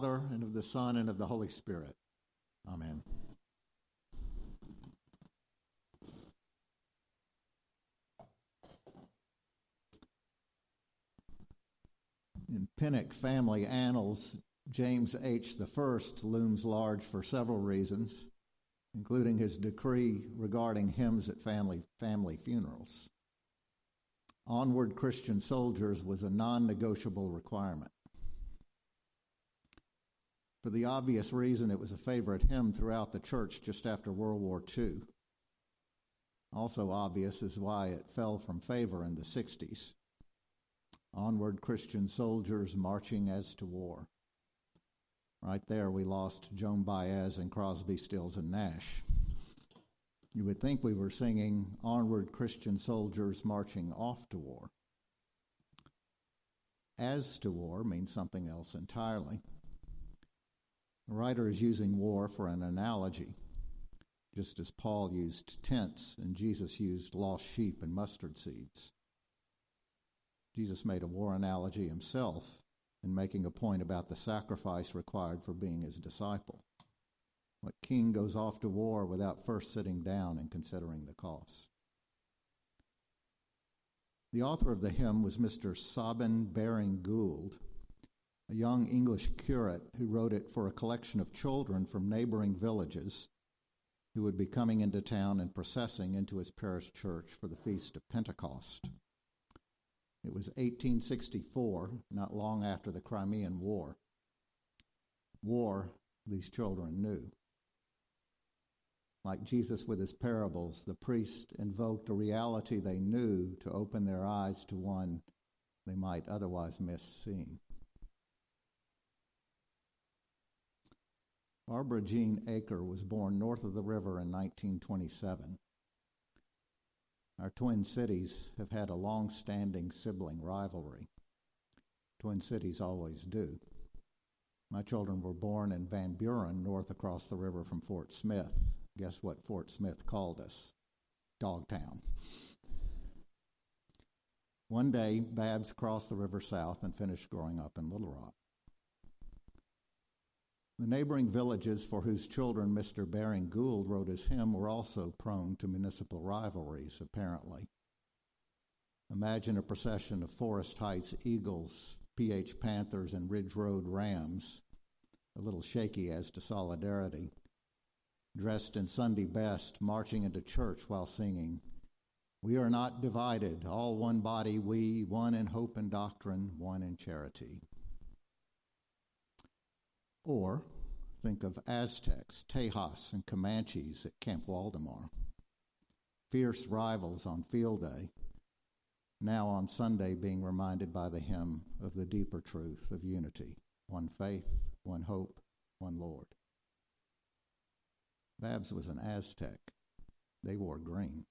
Father, and of the Son, and of the Holy Spirit. Amen. In Penix family annals, James H. I looms large for several reasons, including his decree regarding hymns at family funerals. Onward, Christian soldiers was a non-negotiable requirement. For the obvious reason, it was a favorite hymn throughout the church just after World War II. Also obvious is why it fell from favor in the 60s. Onward, Christian soldiers, marching as to war. Right there, we lost Joan Baez and Crosby, Stills, and Nash. You would think we were singing Onward, Christian Soldiers, Marching Off to War. As to war means something else entirely. The writer is using war for an analogy, just as Paul used tents and Jesus used lost sheep and mustard seeds. Jesus made a war analogy himself in making a point about the sacrifice required for being his disciple. What king goes off to war without first sitting down and considering the cost? The author of the hymn was Mr. Sabin Baring Gould, a young English curate who wrote it for a collection of children from neighboring villages who would be coming into town and processing into his parish church for the Feast of Pentecost. It was 1864, not long after the Crimean War. War, these children knew. Like Jesus with his parables, the priest invoked a reality they knew to open their eyes to one they might otherwise miss seeing. Barbara Jean Aker was born north of the river in 1927. Our twin cities have had a long-standing sibling rivalry. Twin cities always do. My children were born in Van Buren, north across the river from Fort Smith. Guess what Fort Smith called us? Dogtown. One day, Babs crossed the river south and finished growing up in Little Rock. The neighboring villages for whose children Mr. Baring Gould wrote his hymn were also prone to municipal rivalries, apparently. Imagine a procession of Forest Heights Eagles, PH Panthers, and Ridge Road Rams, a little shaky as to solidarity, dressed in Sunday best, marching into church while singing, "We are not divided, all one body we, one in hope and doctrine, one in charity." Or think of Aztecs, Tejas, and Comanches at Camp Waldemar. Fierce rivals on field day, now on Sunday being reminded by the hymn of the deeper truth of unity. One faith, one hope, one Lord. Babs was an Aztec. They wore green.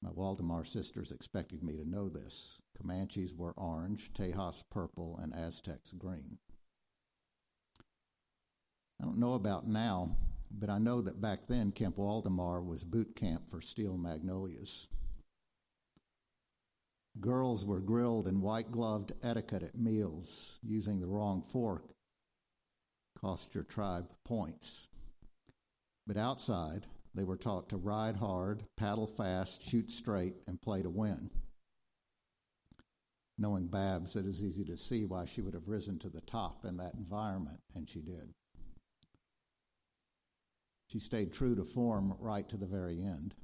My Waldemar sisters expected me to know this. Comanches were orange, Tejas purple, and Aztecs green. I don't know about now, but I know that back then Camp Waldemar was boot camp for steel magnolias. Girls were grilled in white-gloved etiquette at meals. Using the wrong fork cost your tribe points. But outside, they were taught to ride hard, paddle fast, shoot straight, and play to win. Knowing Babs, it is easy to see why she would have risen to the top in that environment, and she did. She stayed true to form right to the very end.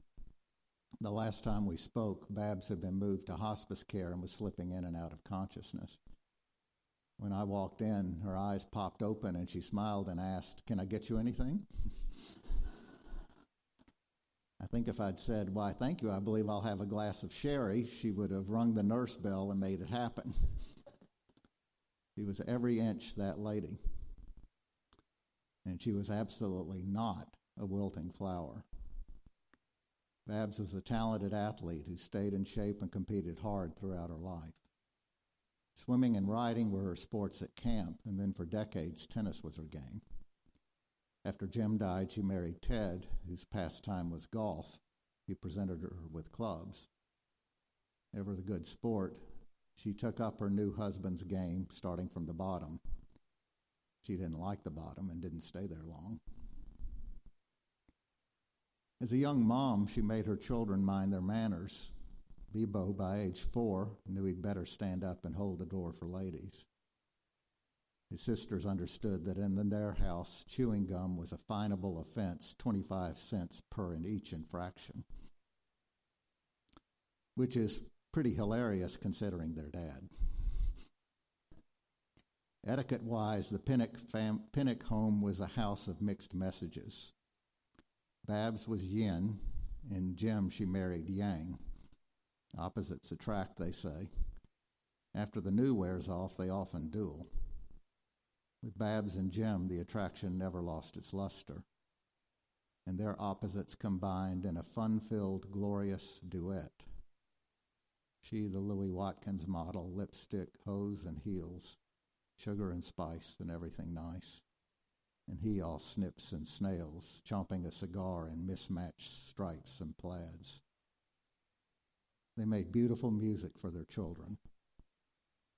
The last time we spoke, Babs had been moved to hospice care and was slipping in and out of consciousness. When I walked in, her eyes popped open and she smiled and asked, "Can I get you anything?" I think if I'd said, "Why, thank you, I believe I'll have a glass of sherry," she would have rung the nurse bell and made it happen. She was every inch that lady. And she was absolutely not a wilting flower. Babs was a talented athlete who stayed in shape and competed hard throughout her life. Swimming and riding were her sports at camp, and then for decades, tennis was her game. After Jim died, she married Ted, whose pastime was golf. He presented her with clubs. Ever the good sport, she took up her new husband's game, starting from the bottom. She didn't like the bottom and didn't stay there long. As a young mom, she made her children mind their manners. Bebo, by age 4, knew he'd better stand up and hold the door for ladies. His sisters understood that in their house, chewing gum was a finable offense, 25 cents per in each infraction, which is pretty hilarious considering their dad. Etiquette-wise, the Penix home was a house of mixed messages. Babs was yin, and Jim she married yang. Opposites attract, they say. After the new wears off, they often duel. With Babs and Jim, the attraction never lost its luster, and their opposites combined in a fun-filled, glorious duet. She, the Louis Watkins model, lipstick, hose, and heels, sugar and spice and everything nice, and he all snips and snails, chomping a cigar in mismatched stripes and plaids. They made beautiful music for their children,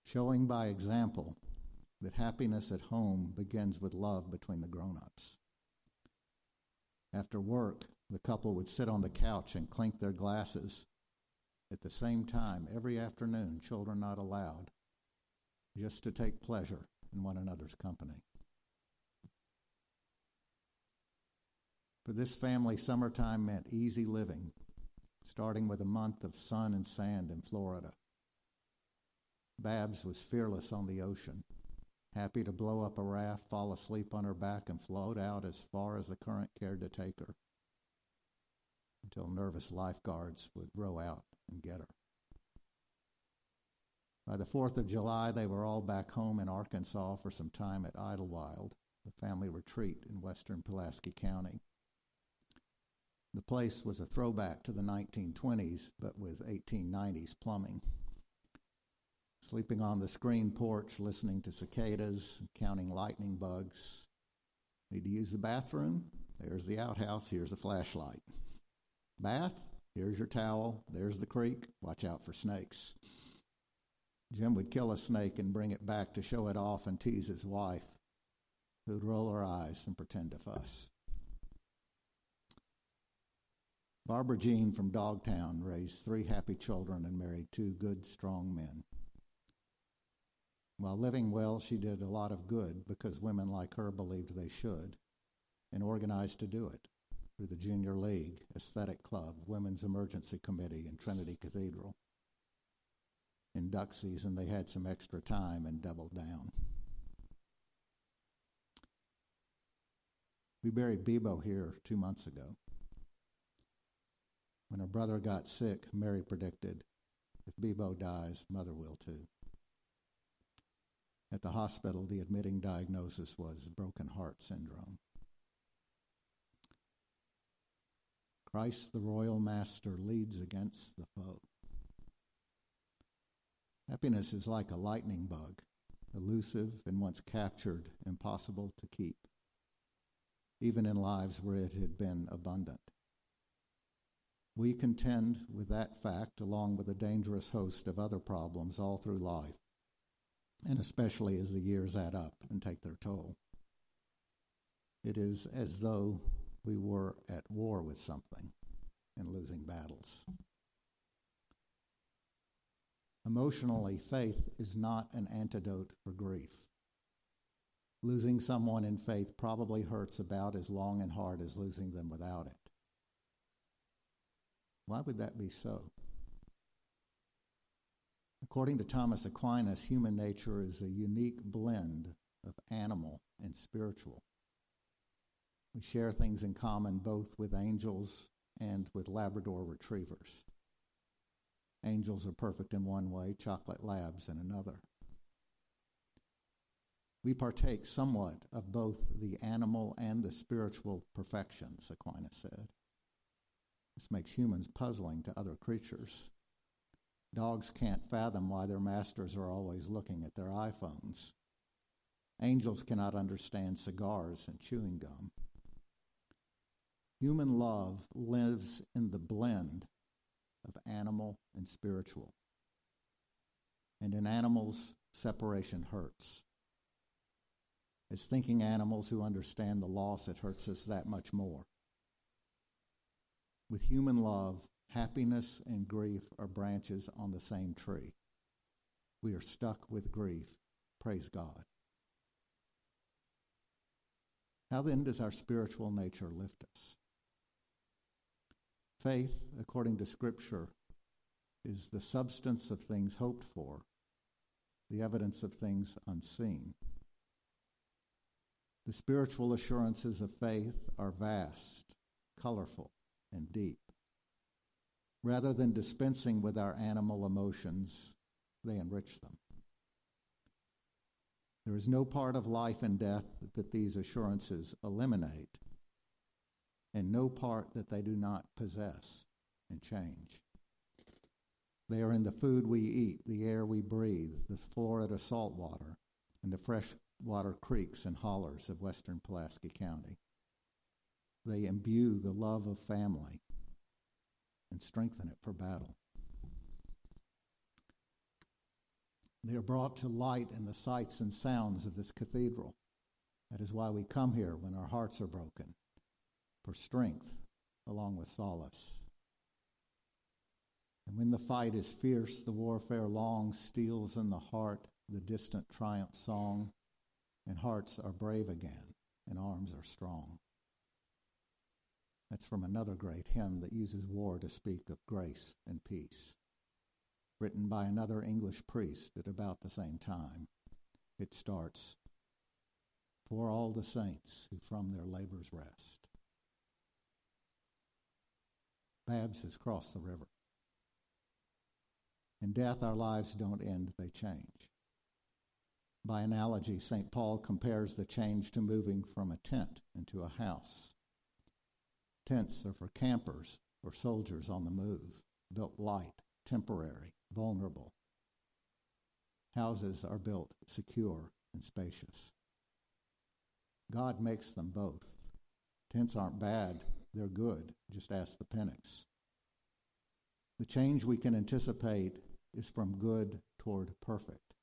showing by example that happiness at home begins with love between the grown-ups. After work, the couple would sit on the couch and clink their glasses. At the same time, every afternoon, children not allowed, just to take pleasure in one another's company. For this family, summertime meant easy living, starting with a month of sun and sand in Florida. Babs was fearless on the ocean, happy to blow up a raft, fall asleep on her back, and float out as far as the current cared to take her, until nervous lifeguards would row out and get her. By the 4th of July, they were all back home in Arkansas for some time at Idlewild, the family retreat in western Pulaski County. The place was a throwback to the 1920s, but with 1890s plumbing. Sleeping on the screen porch, listening to cicadas, counting lightning bugs. Need to use the bathroom? There's the outhouse. Here's a flashlight. Bath? Here's your towel. There's the creek. Watch out for snakes. Jim would kill a snake and bring it back to show it off and tease his wife, who'd roll her eyes and pretend to fuss. Barbara Jean from Dogtown raised 3 happy children and married 2 good, strong men. While living well, she did a lot of good because women like her believed they should and organized to do it through the Junior League, Aesthetic Club, Women's Emergency Committee, and Trinity Cathedral. In duck season, they had some extra time and doubled down. We buried Bebo here 2 months ago. When her brother got sick, Mary predicted, if Bebo dies, Mother will too. At the hospital, the admitting diagnosis was broken heart syndrome. Christ the Royal Master leads against the foe. Happiness is like a lightning bug, elusive and once captured, impossible to keep, even in lives where it had been abundant. We contend with that fact along with a dangerous host of other problems all through life, and especially as the years add up and take their toll. It is as though we were at war with something and losing battles. Emotionally, faith is not an antidote for grief. Losing someone in faith probably hurts about as long and hard as losing them without it. Why would that be so? According to Thomas Aquinas, human nature is a unique blend of animal and spiritual. We share things in common both with angels and with Labrador retrievers. Angels are perfect in one way, chocolate labs in another. We partake somewhat of both the animal and the spiritual perfections, Aquinas said. This makes humans puzzling to other creatures. Dogs can't fathom why their masters are always looking at their iPhones. Angels cannot understand cigars and chewing gum. Human love lives in the blend of animal and spiritual. And in animals, separation hurts. It's thinking animals who understand the loss that hurts us that much more. With human love, happiness and grief are branches on the same tree. We are stuck with grief. Praise God. How then does our spiritual nature lift us? Faith, according to Scripture, is the substance of things hoped for, the evidence of things unseen. The spiritual assurances of faith are vast, colorful, and deep. Rather than dispensing with our animal emotions, they enrich them. There is no part of life and death that these assurances eliminate, and no part that they do not possess and change. They are in the food we eat, the air we breathe, the Florida salt water, and the freshwater creeks and hollers of western Pulaski County. They imbue the love of family and strengthen it for battle. They are brought to light in the sights and sounds of this cathedral. That is why we come here when our hearts are broken, for strength along with solace. And when the fight is fierce, the warfare long, steals in the heart the distant triumph song, and hearts are brave again, and arms are strong. That's from another great hymn that uses war to speak of grace and peace, written by another English priest at about the same time. It starts, "For all the saints who from their labors rest." Babs has crossed the river. In death, our lives don't end, they change. By analogy, St. Paul compares the change to moving from a tent into a house. Tents are for campers or soldiers on the move, built light, temporary, vulnerable. Houses are built secure and spacious. God makes them both. Tents aren't bad, they're good. Just ask the Penix. The change we can anticipate is from good toward perfect.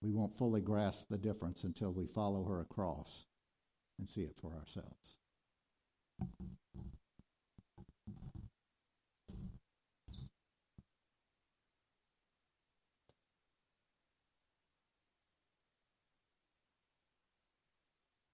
We won't fully grasp the difference until we follow her across and see it for ourselves.